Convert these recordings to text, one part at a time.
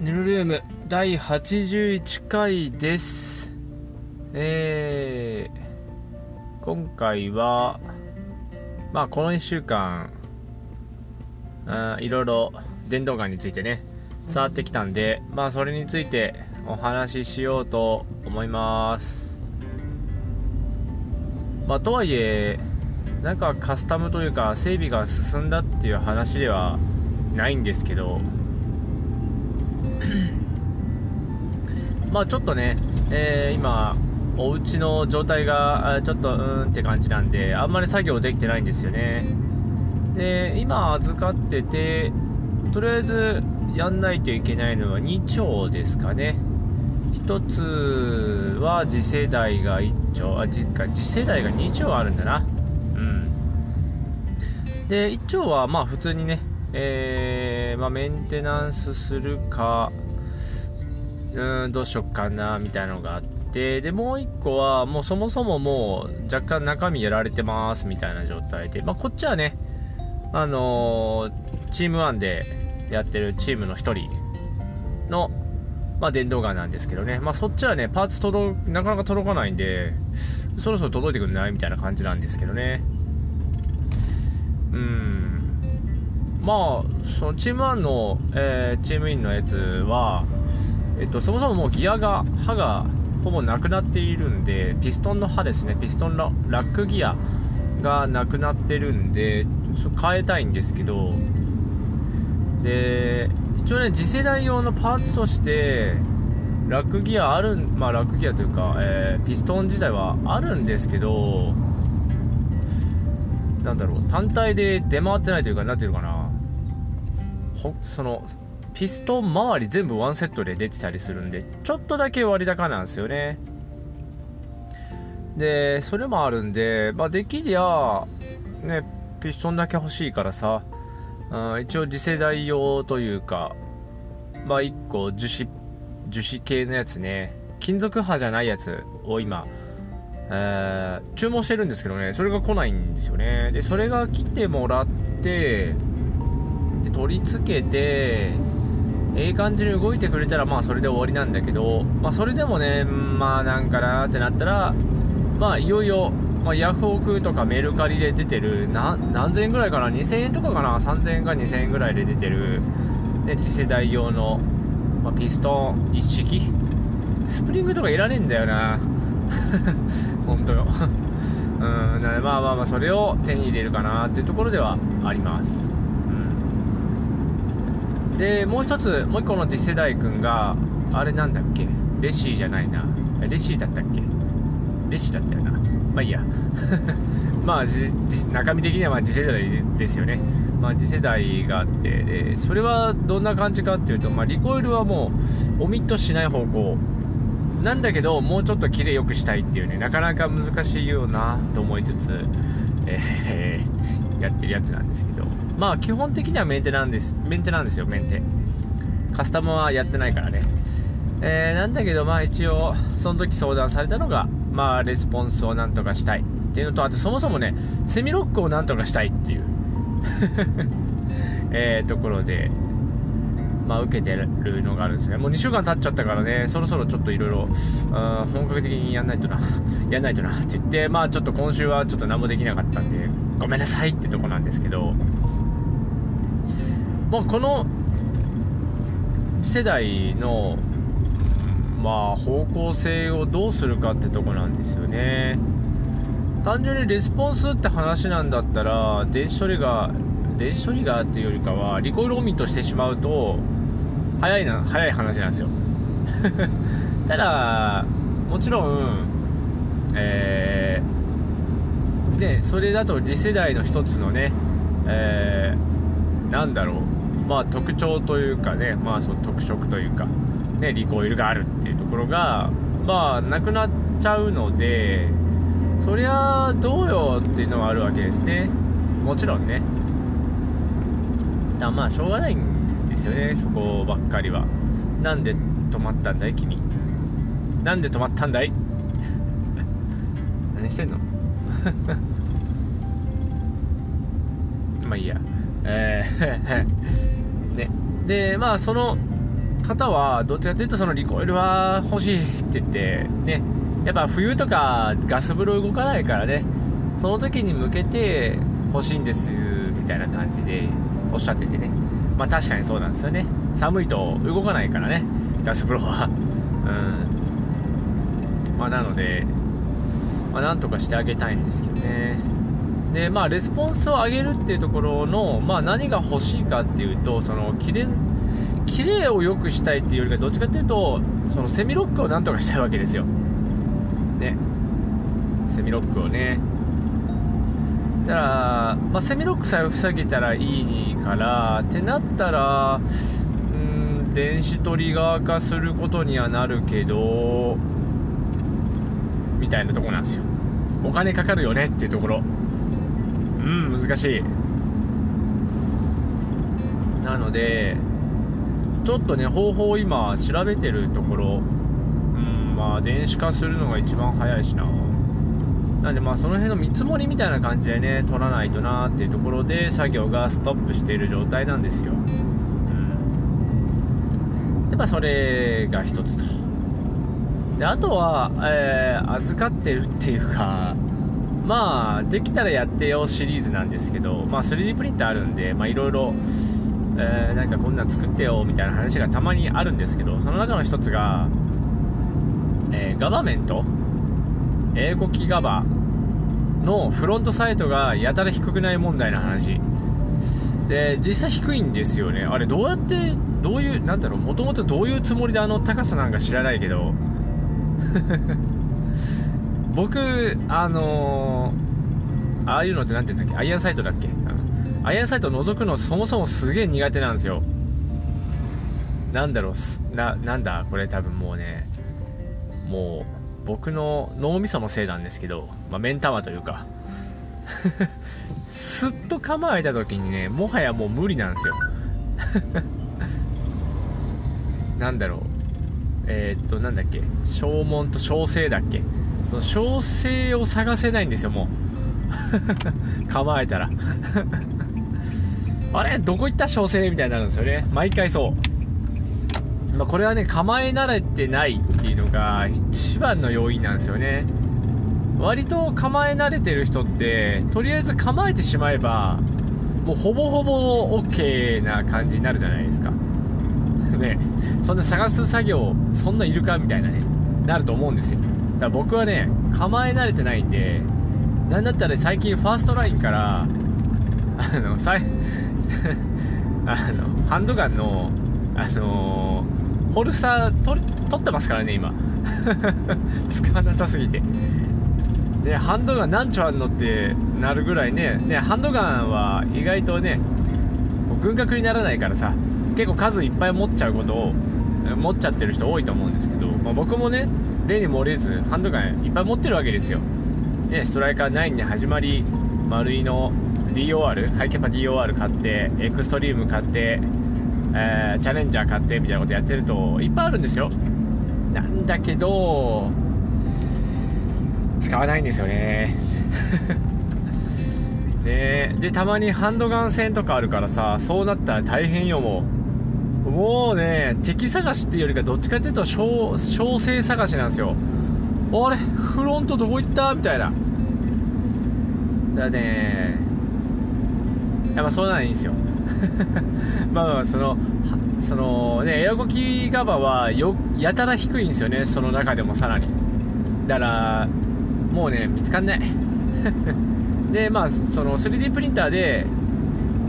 ネルレーム第81回です。今回はこの1週間いろいろ電動ガンについてね触ってきたんで、それについてお話ししようと思います。とはいえなんかカスタムというか整備が進んだっていう話ではないんですけどちょっとね、今お家の状態がちょっとって感じなんであんまり作業できてないんですよね。で今預かっててとりあえずやんないといけないのは2丁ですかね。1つは次世代が1丁あ次世代が2丁あるんだな。で1丁は普通にね、メンテナンスするかどうしよっかなみたいなのがあって、でもう1個はもうそもそももう若干中身やられてますみたいな状態で、こっちはねチーム1でやってるチームの1人の、電動ガンなんですけどね、そっちはねパーツなかなか届かないんでそろそろ届いてくんないみたいな感じなんですけどね。そのチーム1の、チームインのやつは、そもそももうギアが刃がほぼなくなっているんで、ピストンの刃ですね、ピストンのラックギアがなくなってるんで変えたいんですけど、で一応ね次世代用のパーツとしてラックギアある、ラックギアというか、ピストン自体はあるんですけど、なんだろう単体で出回ってないというか、なんていうのかな、そのピストン周り全部ワンセットで出てたりするんでちょっとだけ割高なんですよね。でそれもあるんで、できりゃねピストンだけ欲しいからさ、一応次世代用というか1個樹脂系のやつね、金属刃じゃないやつを今注文してるんですけどね、それが来ないんですよね。でそれが来てもらってで取り付けていい感じに動いてくれたらそれで終わりなんだけど、それでもねなんかなってなったらいよいよ、ヤフオクとかメルカリで出てる何千円ぐらいかな、2000円とかかな、3000円か2000円ぐらいで出てる、ね、次世代用の、ピストン一式スプリングとかいらねえんだよな本当よなのでそれを手に入れるかなっていうところではあります、でもう一個の次世代くんがあれなんだっけ、レシーじゃないな、レシーだったっけ、レシーだったよな、いいや中身的には次世代ですよね。次世代があって、でそれはどんな感じかっていうと、リコイルはもうオミットしない方向なんだけど、もうちょっとキレよくしたいっていうね、なかなか難しいようなと思いつつ、やってるやつなんですけど、基本的にはメンテカスタムはやってないからね、なんだけど一応その時相談されたのがレスポンスをなんとかしたいっていうのと、あとそもそもねセミロックをなんとかしたいっていうところで受けてるのがあるんですね。もう2週間経っちゃったからね、そろそろちょっといろいろ本格的にやんないとなって言って、ちょっと今週はちょっと何もできなかったんでごめんなさいってとこなんですけど、この世代の方向性をどうするかってとこなんですよね。単純にレスポンスって話なんだったら、電子処理がっていうよりかはリコイルオミットしてしまうと早い話なんですよただもちろん、でそれだと次世代の一つのね、特徴というかね、その特色というか、ね、リコイルがあるっていうところがなくなっちゃうので、そりゃどうよっていうのはあるわけですね、もちろんね。しょうがないんですよね、そこばっかりは。なんで止まったんだい君、なんで止まったんだい何してんのいいやね、でその方はどっちかというとそのリコイルは欲しいって言ってね、やっぱ冬とかガス風呂動かないからね、その時に向けて欲しいんですみたいな感じでおっしゃっててね、まあ確かにそうなんですよね。寒いと動かないからね、ガス風呂はまあなので、まあ、なんとかしてあげたいんですけどね。でまあレスポンスを上げるっていうところの、まあ、何が欲しいかっていうと、そのキレを良くしたいっていうよりかどっちかっていうとそのセミロックをなんとかしたいわけですよね。セミロックをね、だから、まあ、セミロックさえ防げたらいいからってなったら、電子トリガー化することにはなるけどみたいなところなんですよ。お金かかるよねっていうところ、難しい。なのでちょっとね方法を今調べてるところ、まあ電子化するのが一番早いしな。なんでまあその辺の見積もりみたいな感じでね取らないとなっていうところで作業がストップしている状態なんですよ。でまあそれが一つと。であとは、預かってるっていうか、まあできたらやってよシリーズなんですけど、まあ 3D プリンターあるんで、まあいろいろなんかこんなん作ってよみたいな話がたまにあるんですけど、その中の一つが、ガバメント英語機ガバのフロントサイトがやたら低くない問題の話で、実際低いんですよね。あれどうやってどういうなんだろう、もともとどういうつもりであの高さなんか知らないけど僕ああいうのってなんて言うんだっけ、アイアンサイトだっけ、アイアンサイト覗くのそもそもすげえ苦手なんですよ。なんだろうなんだこれ、多分もうねもう僕の脳みそのせいなんですけど、まあ、目ん玉というかすっと構えた時にねもはやもう無理なんですよなんだろうなんだっけ、小門と小生だっけ、その小生を探せないんですよもう構えたらあれどこ行った小生みたいになるんですよね、毎回そう、まあ、これはね構え慣れてないっていうのが一番の要因なんですよね。割と構え慣れてる人ってとりあえず構えてしまえばもうほぼほぼ OK な感じになるじゃないですかね、そんな探す作業そんないるかみたいなねなると思うんですよ。だから僕はね構え慣れてないんで、なんだったら最近ファーストラインからハンドガンの、ホルスター取ってますからね今使わなさすぎて。でハンドガン何丁あるのってなるぐらい ねハンドガンは意外とね軍拡にならないからさ、結構数いっぱい持っちゃうことを持っちゃってる人多いと思うんですけど、まあ、僕もね例に漏れずハンドガンいっぱい持ってるわけですよ、ね、ストライカー9に始まりマルイの DOR ハイキャパ DOR 買ってエクストリーム買って、チャレンジャー買ってみたいなことやってるといっぱいあるんですよ。なんだけど使わないんですよねね。でたまにハンドガン戦とかあるからさ、そうなったら大変よ。もうね敵探しっていうよりかどっちかっていうと小生探しなんですよ。あれフロントどこ行ったみたいな。だねやっぱそうなんいいんですよまあそのねエアコキガバはやたら低いんですよね、その中でもさらに。だからもうね見つかんないでまあその 3D プリンターで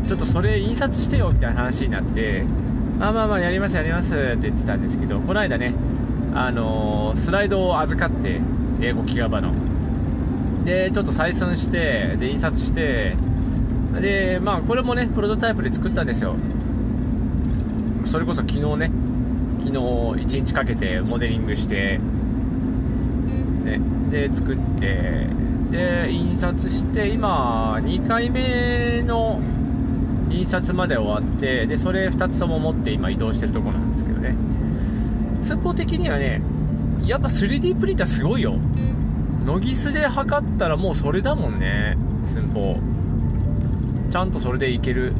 ちょっとそれ印刷してよみたいな話になって、まあやりますやりますって言ってたんですけど、この間ねスライドを預かって英語機ガバのでちょっと採寸してで印刷してで、まあこれもねプロトタイプで作ったんですよ。それこそ昨日1日かけてモデリングして、ね、で作ってで印刷して今2回目の印刷まで終わって、でそれ2つとも持って今移動してるところなんですけどね。寸法的にはねやっぱ 3D プリンターすごいよ。ノギスで測ったらもうそれだもんね、寸法ちゃんとそれでいける。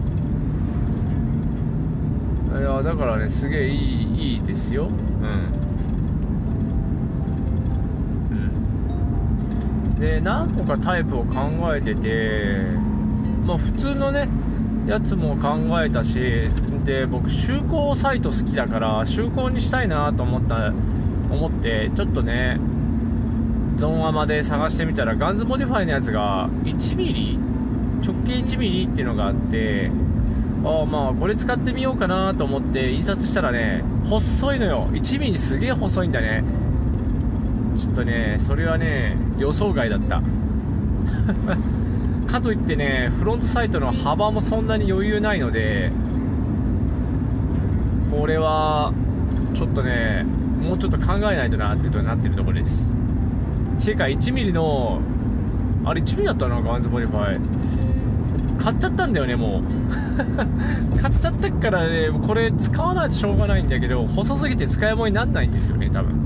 いやだからね、すげえいいですよ。で何個かタイプを考えてて、まあ普通のねやつも考えたし、で僕就航サイト好きだから就航にしたいなと思ってちょっとねゾンアマで探してみたら、ガンズモディファイのやつが1ミリ直径1ミリっていうのがあって、ああまあこれ使ってみようかなと思って印刷したらね、細いのよ。1ミリすげえ細いんだね。ちょっとねそれはね予想外だったかといってねフロントサイトの幅もそんなに余裕ないので、これはちょっとねもうちょっと考えないとなっていうとなってるところです。ていうか1ミリのあれ1ミリだったのガンズモディファイ買っちゃったんだよねもう買っちゃったからね、これ使わないとしょうがないんだけど、細すぎて使い物にならないんですよね多分。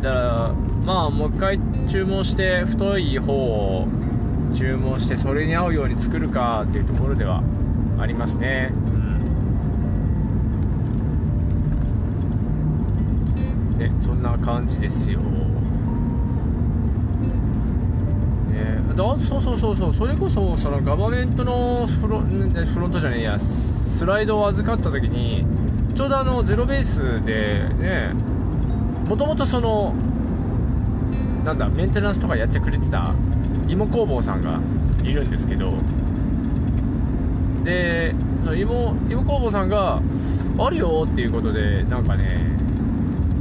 だからまあもう一回注文して太い方を注文してそれに合うように作るかっていうところではありますね。ね、そんな感じですよ。そう、それこそそのガバメントのフロントじゃねえや、スライドを預かった時にちょうどゼロベースでね、もともとそのなんだメンテナンスとかやってくれてた芋工房さんがいるんですけど、でその芋工房さんがあるよっていうことで、なんかね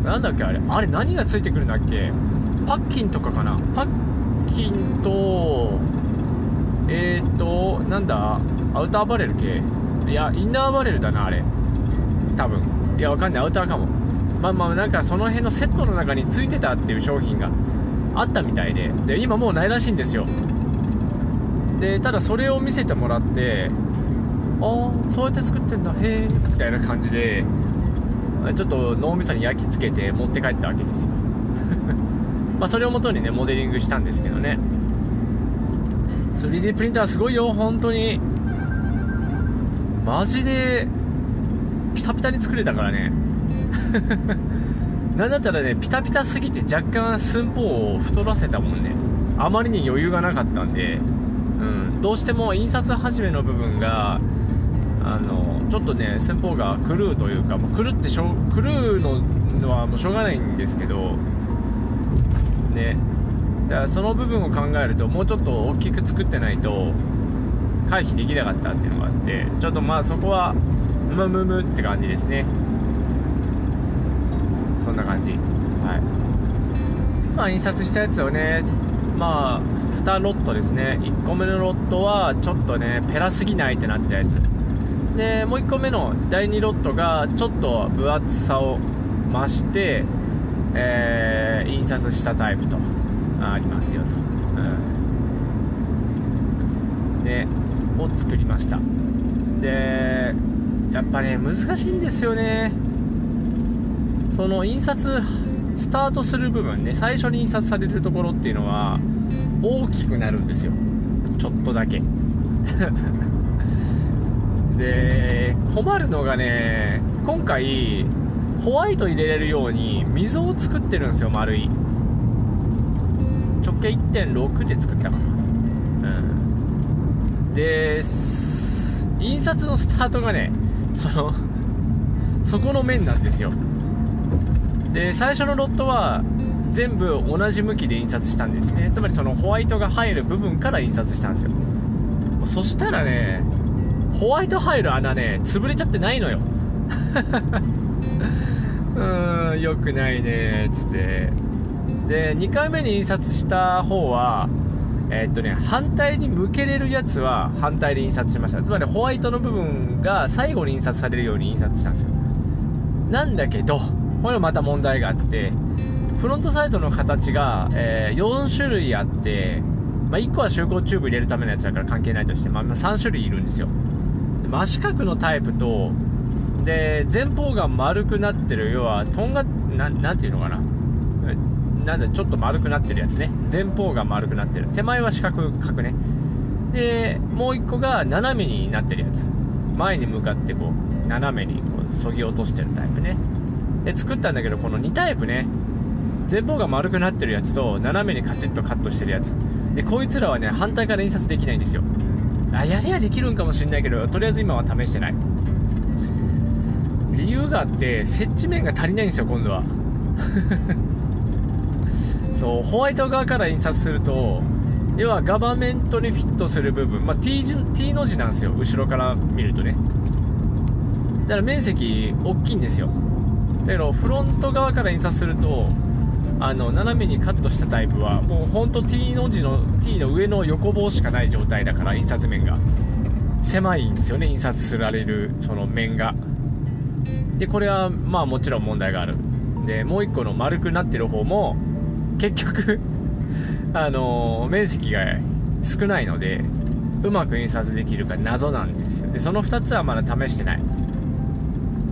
なんだっけあれ何がついてくるんだっけ、パッキンとかかな、パッキンとなんだアウターバレル系、いやインナーバレルだなあれ多分、いやわかんない、アウターかも。まあなんかその辺のセットの中についてたっていう商品があったみたいで、で今もうないらしいんですよ。でただそれを見せてもらって、ああそうやって作ってんだへえみたいな感じでちょっと脳みそに焼き付けて持って帰ったわけですよまあそれをもとにねモデリングしたんですけどね。 3D プリンターすごいよ本当に、マジでピタピタに作れたからねなんだったらねピタピタすぎて若干寸法を太らせたもんね、あまりに余裕がなかったんで、どうしても印刷始めの部分がちょっとね寸法が狂うというか、もう狂うのはもうしょうがないんですけどね、だからその部分を考えるともうちょっと大きく作ってないと回避できなかったっていうのがあって、ちょっとまあそこはムムって感じですね。そんな感じ、はい。まあ印刷したやつをね、まあ2ロットですね。1個目のロットはちょっとねペラすぎないってなったやつで、もう1個目の第2ロットがちょっと分厚さを増して、印刷したタイプとありますよと、でを作りました。でやっぱね難しいんですよね、その印刷スタートする部分ね、最初に印刷されるところっていうのは大きくなるんですよちょっとだけで困るのがね、今回ホワイト入れれるように溝を作ってるんですよ、丸い直径 1.6 で作ったかな、で印刷のスタートがねそこの面なんですよ。で最初のロットは全部同じ向きで印刷したんですね、つまりそのホワイトが入る部分から印刷したんですよ。そしたらねホワイト入る穴ね潰れちゃってないのよよくないねっつって、で2回目に印刷した方は反対に向けれるやつは反対で印刷しました。つまりホワイトの部分が最後に印刷されるように印刷したんですよ。なんだけどこれまた問題があって、フロントサイトの形が、4種類あって、まあ、1個は就航チューブ入れるためのやつだから関係ないとして、まあ、3種類いるんですよ。真四角のタイプとで前方が丸くなってる、要はとんが なんていうのかなちょっと丸くなってるやつね、前方が丸くなってる、手前は四角ね、でもう1個が斜めになってるやつ前に向かってこう斜めにこうそぎ落としてるタイプねで作ったんだけど、この2タイプね、前方が丸くなってるやつと斜めにカチッとカットしてるやつで、こいつらはね反対から印刷できないんですよ。あ、やりゃできるんかもしれないけど、とりあえず今は試してない。理由があって、接地面が足りないんですよ今度はそう、ホワイト側から印刷すると、要はガバメントにフィットする部分、まあ、T の字なんですよ、後ろから見るとね。だから面積大きいんですよ。だけどフロント側から印刷すると、斜めにカットしたタイプはもうほんと T の字の T の上の横棒しかない状態だから、印刷面が狭いんですよね、印刷すられるその面が。でこれはまあもちろん問題がある。でもう一個の丸くなってる方も結局面積が少ないのでうまく印刷できるか謎なんですよ。でその2つはまだ試してない。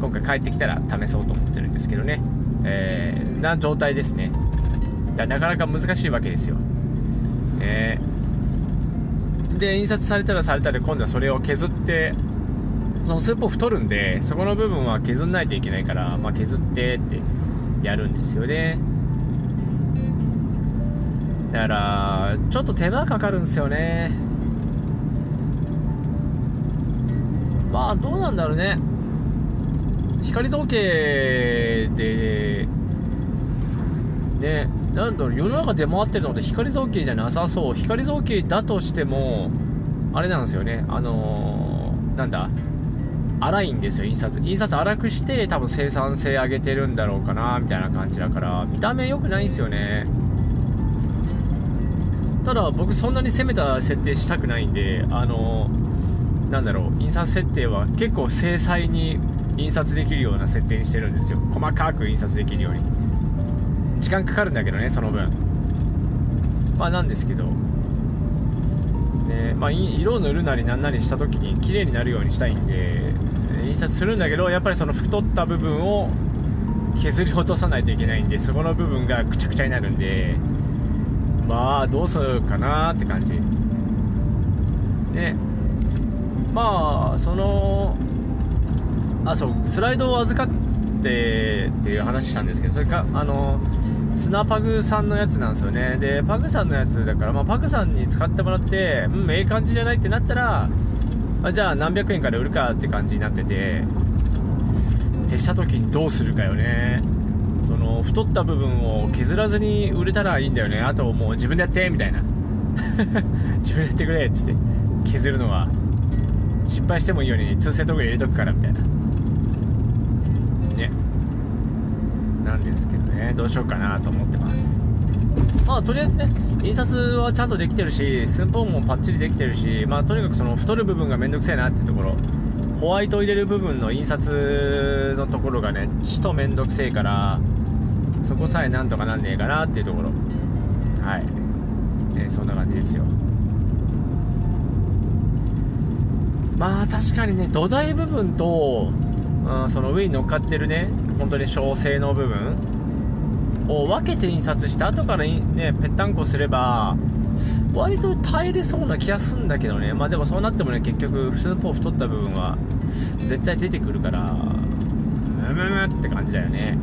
今回帰ってきたら試そうと思ってるんですけどね、な状態ですね。だからなかなか難しいわけですよ、で印刷されたらされたで、今度はそれを削って、そのスープを太るんで、そこの部分は削んないといけないから、まあ、削ってってやるんですよね。だからちょっと手間かかるんですよね。まあどうなんだろうね。光造形でね、なんだろう、世の中出回ってるので光造形じゃなさそう。光造形だとしてもあれなんですよね、なんだ、粗いんですよ印刷。印刷粗くして多分生産性上げてるんだろうかなみたいな感じだから、見た目良くないんですよね。ただ僕そんなに攻めた設定したくないんで、なんだろう、印刷設定は結構精細に印刷できるような設定にしてるんですよ。細かく印刷できるように時間かかるんだけどね、その分まあなんですけど、まあ、色を塗るなりなんなりした時に綺麗になるようにしたいんで印刷するんだけど、やっぱりその太った部分を削り落とさないといけないんで、そこの部分がくちゃくちゃになるんで、まあどうするかなって感じね。まあそのそうスライドを預かってっていう話したんですけど、それかスナパグさんのやつなんですよね。でパグさんのやつだから、まあ、パグさんに使ってもらってええ感じじゃないってなったら、じゃあ何百円から売るかって感じになってて、手した時にどうするかよね。その太った部分を削らずに売れたらいいんだよね。あともう自分でやってみたいな自分でやってくれっつって、削るのは失敗してもいいように通製トグ入れとくからみたいなね、なんですけどね、どうしようかなと思ってます。まあとりあえずね、印刷はちゃんとできてるし、寸法もパッチリできてるし、まあとにかくその太る部分がめんどくせえなってところ、ホワイトを入れる部分の印刷のところがねちとめんどくせえから、そこさえなんとかなんねえかなっていうところ、はい、そんな感じですよ。まあ確かにね、土台部分と、その上に乗っかってるね本当に小正の部分を分けて印刷して、後からねぺったんこすれば割と耐えれそうな気がするんだけどね。まあでもそうなってもね、結局普通の太った部分は絶対出てくるから、って感じだよね。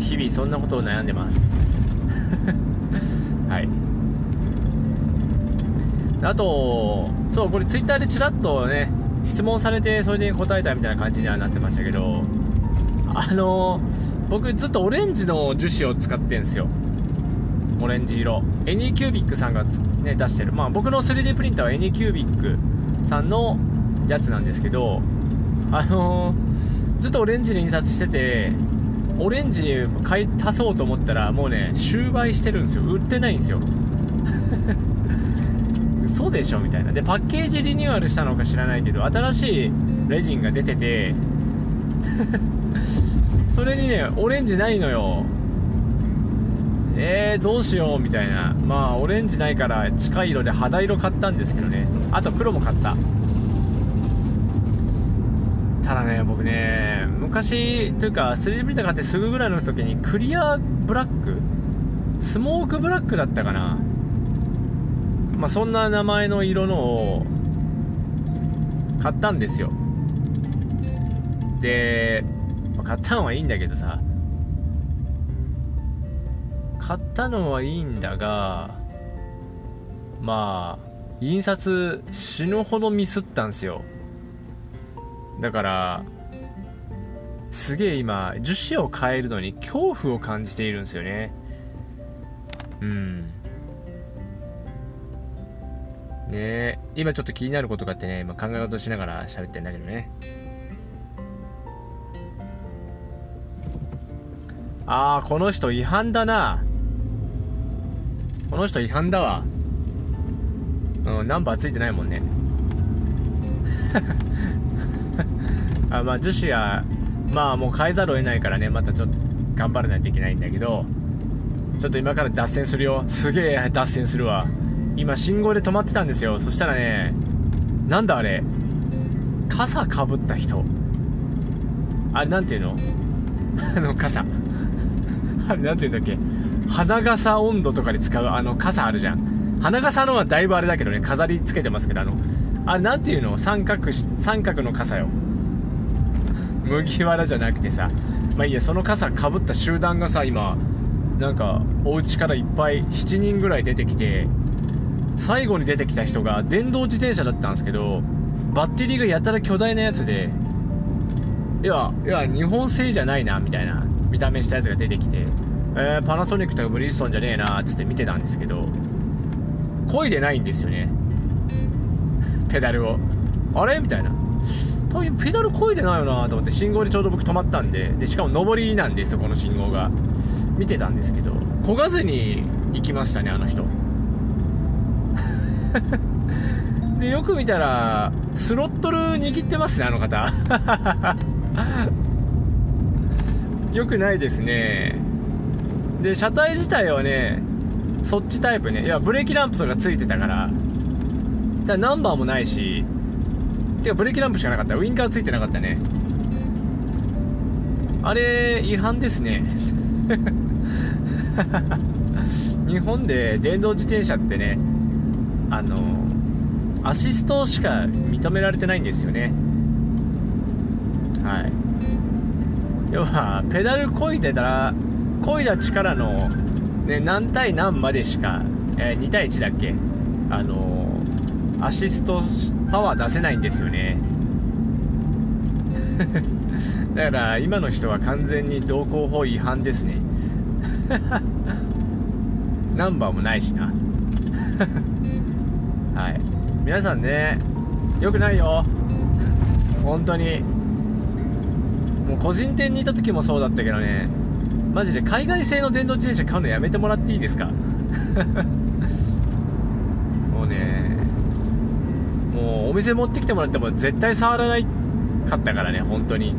日々そんなことを悩んでますはい。あとそう、これツイッターでちらっとね質問されて、それで答えたみたいな感じにはなってましたけど、僕ずっとオレンジの樹脂を使ってるんですよ。オレンジ色、エニーキュービックさんが、ね、出してる、まあ、僕の 3D プリンターはエニーキュービックさんのやつなんですけど、ずっとオレンジで印刷してて、オレンジに買い足そうと思ったらもうね終売してるんですよ。売ってないんですよ嘘でしょみたいな。でパッケージリニューアルしたのか知らないけど、新しいレジンが出ててそれにねオレンジないのよ。どうしようみたいな。まあオレンジないから近い色で肌色買ったんですけどね、あと黒も買った。ただね、僕ね昔というか 3D プリンター買ってすぐぐらいの時にクリアブラック、スモークブラックだったかな、まあ、そんな名前の色のを買ったんですよ。で、買ったのはいいんだけどさ、買ったのはいいんだが、まあ印刷死ぬほどミスったんですよ。だからすげえ今樹脂を変えるのに恐怖を感じているんですよね。ねえ、今ちょっと気になることがあってね、今考え事しながら喋ってるんだけどね。あー、この人違反だな。この人違反だわ。ナンバーついてないもんね。あ、まあ樹脂はまあもう変えざるを得ないからね、またちょっと頑張らないといけないんだけど、ちょっと今から脱線するよ。すげえ脱線するわ。今信号で止まってたんですよ。そしたらね、なんだあれ、傘かぶった人、あれなんていうの、あの傘あれなんていうんだっけ、花笠温度とかで使うあの傘あるじゃん。花笠のはだいぶあれだけどね、飾りつけてますけど、あれなんていうの、三角の傘よ。麦わらじゃなくてさ、まあいいや。その傘かぶった集団がさ、今なんかお家からいっぱい7人ぐらい出てきて、最後に出てきた人が電動自転車だったんですけど、バッテリーがやたら巨大なやつで、いや日本製じゃないなみたいな見た目したやつが出てきて、パナソニックとかブリヂストンじゃねえなーつって見てたんですけど、漕いでないんですよね、ペダルを。あれみたいな、多分ペダル漕いでないよなと思って、信号でちょうど僕止まったんで、でしかも上りなんですよこの信号が、見てたんですけど、漕がずに行きましたねあの人。でよく見たらスロットル握ってますねあの方。よくないですね。で車体自体はねそっちタイプね。いやブレーキランプとかついてたから、ナンバーもないし、てかブレーキランプしかなかった。ウインカーついてなかったね。あれ違反ですね。日本で電動自転車ってね、アシストしか認められてないんですよね。はい、要はペダル漕いでたら、漕いだ力のね、何対何までしか、2対1だっけ、アシストパワー出せないんですよね。だから今の人は完全に道交法違反ですね。ナンバーもないしな。はい、皆さんね、よくないよ本当に。もう個人店にいた時もそうだったけどね、マジで海外製の電動自転車買うのやめてもらっていいですか。もうね、もうお店持ってきてもらっても絶対触らないかったからね本当に。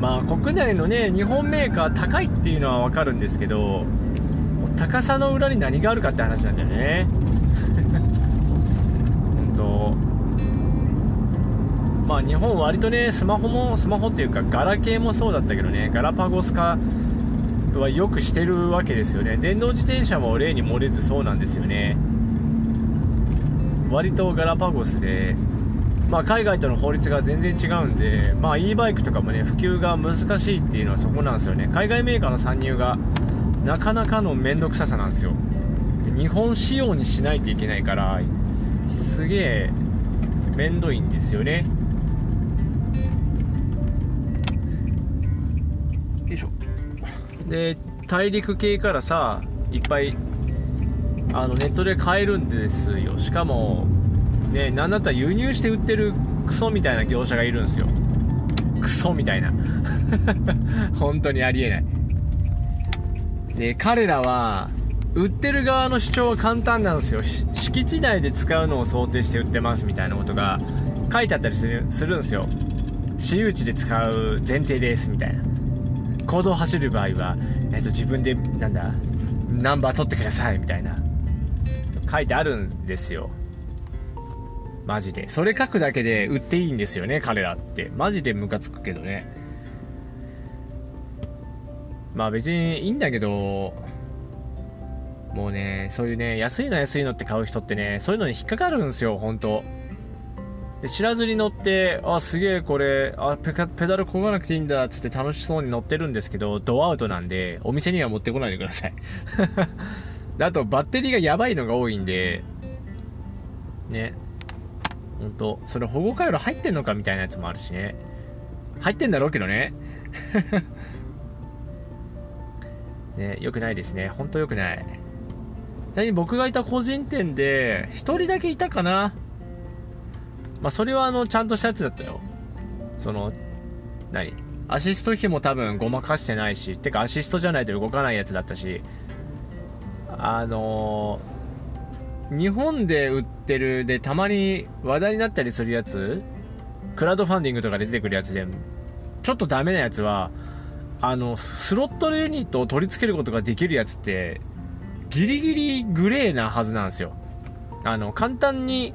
まあ国内のね日本メーカー高いっていうのは分かるんですけど、高さの裏に何があるかって話なんだよね。まあ、日本は割とね、スマホっていうかガラケーもそうだったけどね、ガラパゴス化はよくしてるわけですよね。電動自転車も例に漏れずそうなんですよね。割とガラパゴスで、まあ、海外との法律が全然違うんで、まあ、e バイクとかもね普及が難しいっていうのはそこなんですよね。海外メーカーの参入がなかなかの面倒くささなんですよ。日本仕様にしないといけないから、すげえ面倒いんですよね。で大陸系からさ、いっぱいネットで買えるんですよ。しかもね、なんだったら輸入して売ってるクソみたいな業者がいるんですよ。クソみたいな。本当にありえない。で彼らは売ってる側の主張は簡単なんですよ。敷地内で使うのを想定して売ってますみたいなことが書いてあったりするんですよ。私有地で使う前提ですみたいな。公道走る場合は、自分でなんだナンバー取ってくださいみたいな書いてあるんですよ。マジでそれ書くだけで売っていいんですよね彼らって。マジでムカつくけどね。まあ別にいいんだけど、もうねそういうね安いのって買う人ってね、そういうのに引っかかるんですよ本当。で知らずに乗って、あすげえこれ、あ ペダルこがなくていいんだっつって楽しそうに乗ってるんですけど、ドアウトなんでお店には持ってこないでくださいであとバッテリーがやばいのが多いんでね、ほんとそれ保護回路入ってんのかみたいなやつもあるしね、入ってんだろうけどねね、よくないですね、ほんとよくない。ちなみに僕がいた個人店で1人だけいたかな、まあ、それはちゃんとしたやつだったよ。その何アシスト比も多分ごまかしてないし、てかアシストじゃないと動かないやつだったし、日本で売ってるでたまに話題になったりするやつ、クラウドファンディングとかで出てくるやつでちょっとダメなやつはスロットユニットを取り付けることができるやつってギリギリグレーなはずなんですよ。簡単に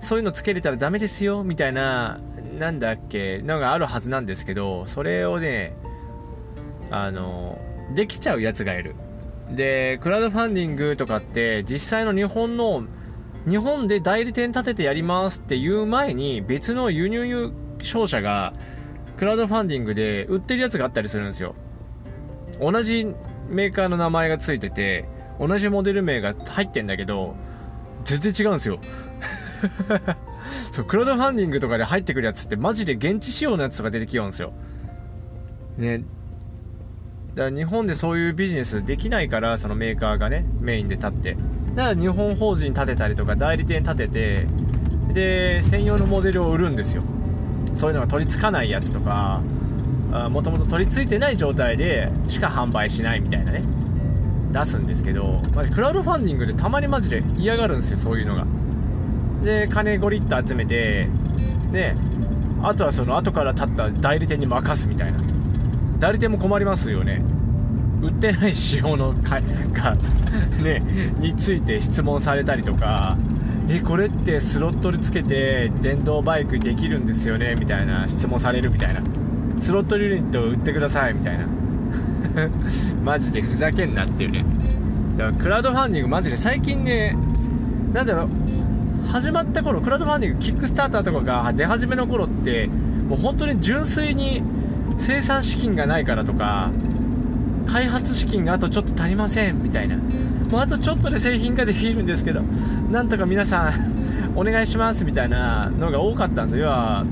そういうのつけれたらダメですよみたいな、なんだっけのがあるはずなんですけど、それをねできちゃうやつがいる。でクラウドファンディングとかって実際の日本で代理店立ててやりますっていう前に別の輸入商社がクラウドファンディングで売ってるやつがあったりするんですよ。同じメーカーの名前がついてて同じモデル名が入ってんだけど全然違うんですよそうクラウドファンディングとかで入ってくるやつってマジで現地仕様のやつとか出てきようんですよね。だから日本でそういうビジネスできないから、そのメーカーがねメインで立って、だから日本法人立てたりとか代理店立ててで専用のモデルを売るんですよ。そういうのが取り付かないやつとかもともと取り付いてない状態でしか販売しないみたいなね出すんですけど、クラウドファンディングでたまにマジで嫌がるんですよそういうのが。で金ゴリッと集めてで、あとはその後から立った代理店に任すみたいな。代理店も困りますよね、売ってない仕様のねについて質問されたりとか、これってスロットルつけて電動バイクできるんですよねみたいな質問されるみたいな、スロットユニット売ってくださいみたいなマジでふざけんなっていうね。だからクラウドファンディングマジで最近ね、なんだろう、始まった頃クラウドファンディングキックスターターとかが出始めの頃ってもう本当に純粋に生産資金がないからとか開発資金があとちょっと足りませんみたいな、もうあとちょっとで製品ができるんですけどなんとか皆さんお願いしますみたいなのが多かったんですよ。要は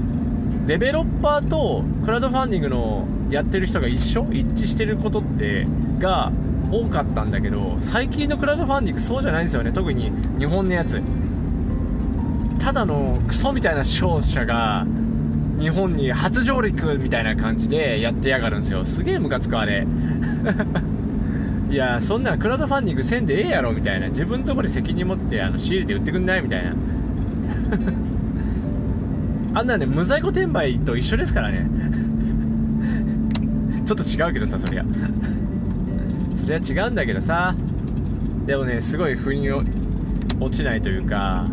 デベロッパーとクラウドファンディングのやってる人が一致してることってが多かったんだけど、最近のクラウドファンディングそうじゃないんですよね。特に日本のやつ、ただのクソみたいな商社が日本に初上陸みたいな感じでやってやがるんですよ。すげえムカつくあれいやそんなクラウドファンディングせんでええやろみたいな、自分のところで責任持って仕入れて売ってくんないみたいなあんなね無在庫転売と一緒ですからねちょっと違うけどさ、そりゃ違うんだけどさ、でもねすごい腑に落ちないというか、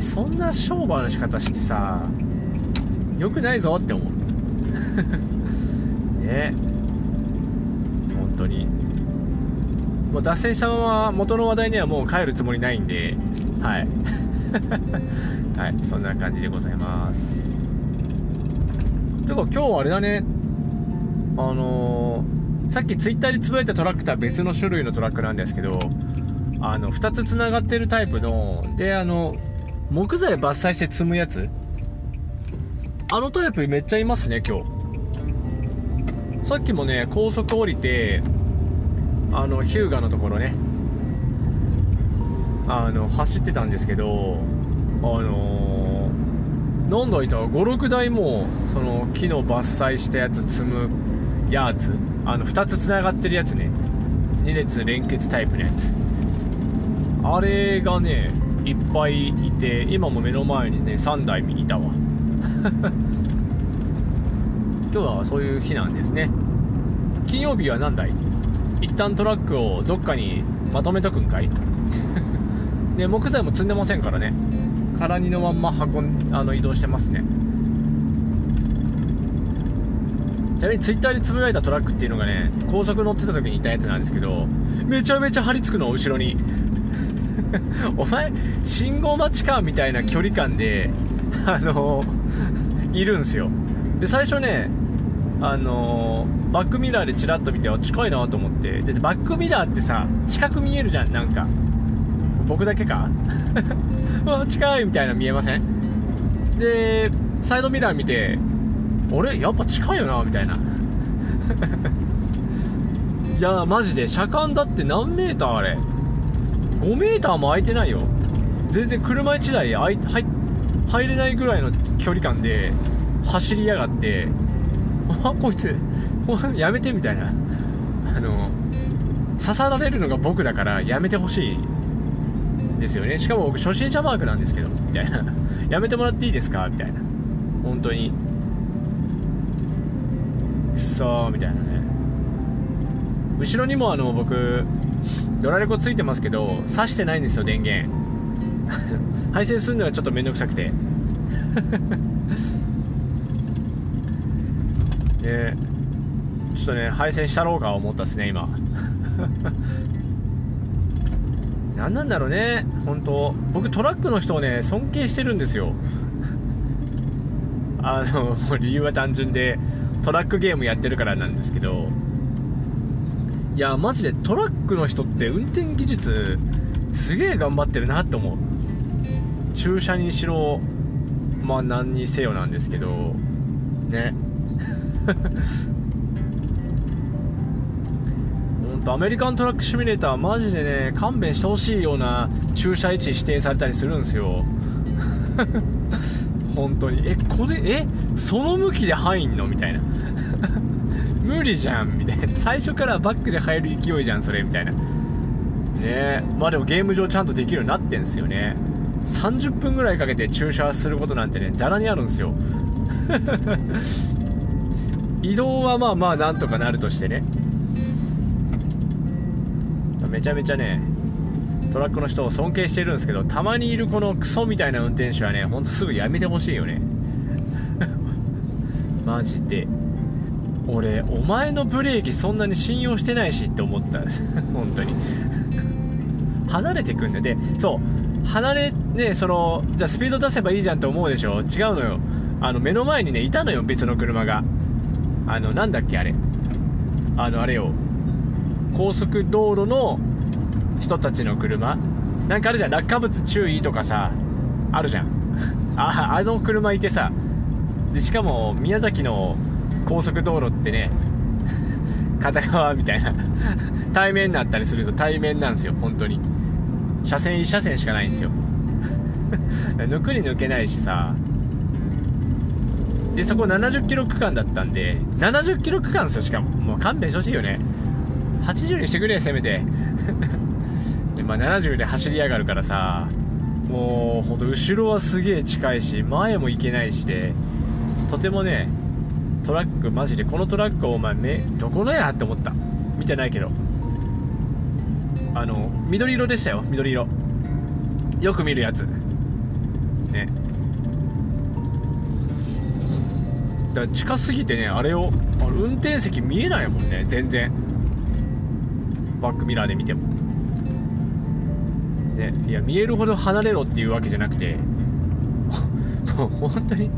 そんな商売の仕方してさ良くないぞって思うね、本当にもう脱線したまま元の話題にはもう帰るつもりないんで、はいはい、そんな感じでございます。てか今日はあれだね、さっきツイッターでつぶやいたトラックとは別の種類のトラックなんですけど、2つつながってるタイプので木材伐採して積むやつ、タイプめっちゃいますね今日。さっきもね高速降りて日向のところね走ってたんですけど、飲んどいた56台もその木の伐採したやつ積むやつ、2つつながってるやつね、2列連結タイプのやつ、あれがねいっぱいいて、今も目の前にね3台いたわ今日はそういう日なんですね。金曜日は何台一旦トラックをどっかにまとめとくんかいで木材も積んでませんからね、空荷のまんま移動してますね。ちなみにツイッターでつぶやいたトラックっていうのがね高速乗ってた時にいたやつなんですけど、めちゃめちゃ張り付くの後ろにお前信号待ちかみたいな距離感でいるんですよ。で最初ね、バックミラーでチラッと見て、あ、近いなと思って。でバックミラーってさ、近く見えるじゃん。なんか僕だけかわ、近いみたいな見えません？でサイドミラー見て、あれやっぱ近いよなみたいな。いやマジで車間だって何メーターあれ、5メーターも空いてないよ。全然車1台入れないぐらいの距離感で走りやがって、あこいつやめてみたいな。刺されるのが僕だからやめてほしいですよね。しかも僕初心者マークなんですけどみたいなやめてもらっていいですかみたいな。本当にくそーみたいなね。後ろにも僕ドラレコついてますけど挿してないんですよ、電源配線するのがちょっとめんどくさくてでちょっとね配線したろうか思ったっすね今何なんだろうね本当。僕トラックの人をね尊敬してるんですよもう理由は単純でトラックゲームやってるからなんですけど、いやマジでトラックの人って運転技術すげえ頑張ってるなって思う。駐車にしろまあ何にせよなんですけどねほんとアメリカントラックシミュレーターマジでね勘弁してほしいような駐車位置指定されたりするんですよ本当にその向きで入んのみたいな無理じゃんみたいな。最初からバックで入る勢いじゃんそれみたいなねえ。まあでもゲーム上ちゃんとできるようになってんですよね。30分ぐらいかけて駐車することなんてねざらにあるんですよ移動はまあまあなんとかなるとしてね、めちゃめちゃねトラックの人を尊敬してるんですけど、たまにいるこのクソみたいな運転手はねほんとすぐやめてほしいよねマジで俺お前のブレーキそんなに信用してないしって思った本当に離れてくんだよ。でそう離れね、じゃあスピード出せばいいじゃんって思うでしょ。違うのよ、目の前にねいたのよ別の車が。なんだっけあれ、あれよ、高速道路の人たちの車なんかあるじゃん、落下物注意とかさあるじゃんあの車いてさ、でしかも宮崎の高速道路ってね片側みたいな対面になったりすると対面なんですよ。本当に車線1車線しかないんですよ抜くに抜けないしさ。でそこ70キロ区間だったんで、70キロ区間ですよ。しかももう勘弁してほしいよね。80にしてくれせめてで、まあ、70で走りやがるからさ、もうほんと後ろはすげえ近いし前も行けないしで、とてもねトラックマジでこのトラックをお前どこのやって思った。見てないけど緑色でしたよ、緑色よく見るやつね。だから近すぎてねあれ運転席見えないもんね全然、バックミラーで見てもね。いや見えるほど離れろっていうわけじゃなくてもう本当に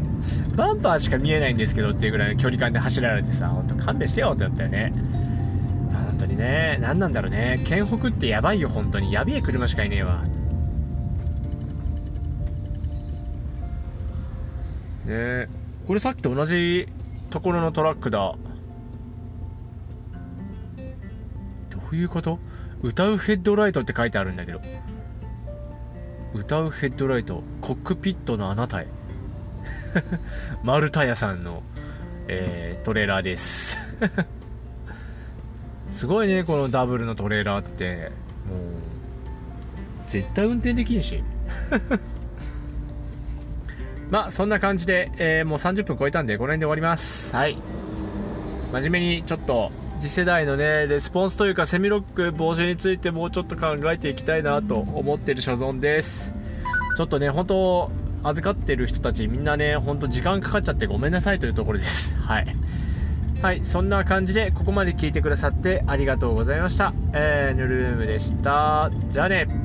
バンパーしか見えないんですけどっていうぐらいの距離感で走られてさ、本当勘弁してよってなったよね本当にね。何なんだろうね県北ってやばいよ本当に、やべえ車しかいねえわねえ。これさっきと同じところのトラックだ。どういうこと？歌うヘッドライトって書いてあるんだけど、歌うヘッドライトコックピットのあなたへ丸太屋さんの、トレーラーですすごいねこのダブルのトレーラーって、もう絶対運転できんしまあそんな感じで、もう30分超えたんでこの辺で終わります。はい、真面目にちょっと次世代のねレスポンスというかセミロック防止についてもうちょっと考えていきたいなと思ってる所存です。ちょっとね本当預かってる人たちみんなねほんと時間かかっちゃってごめんなさいというところです。はい、はい、そんな感じでここまで聞いてくださってありがとうございました。ヌルームでした。じゃあね。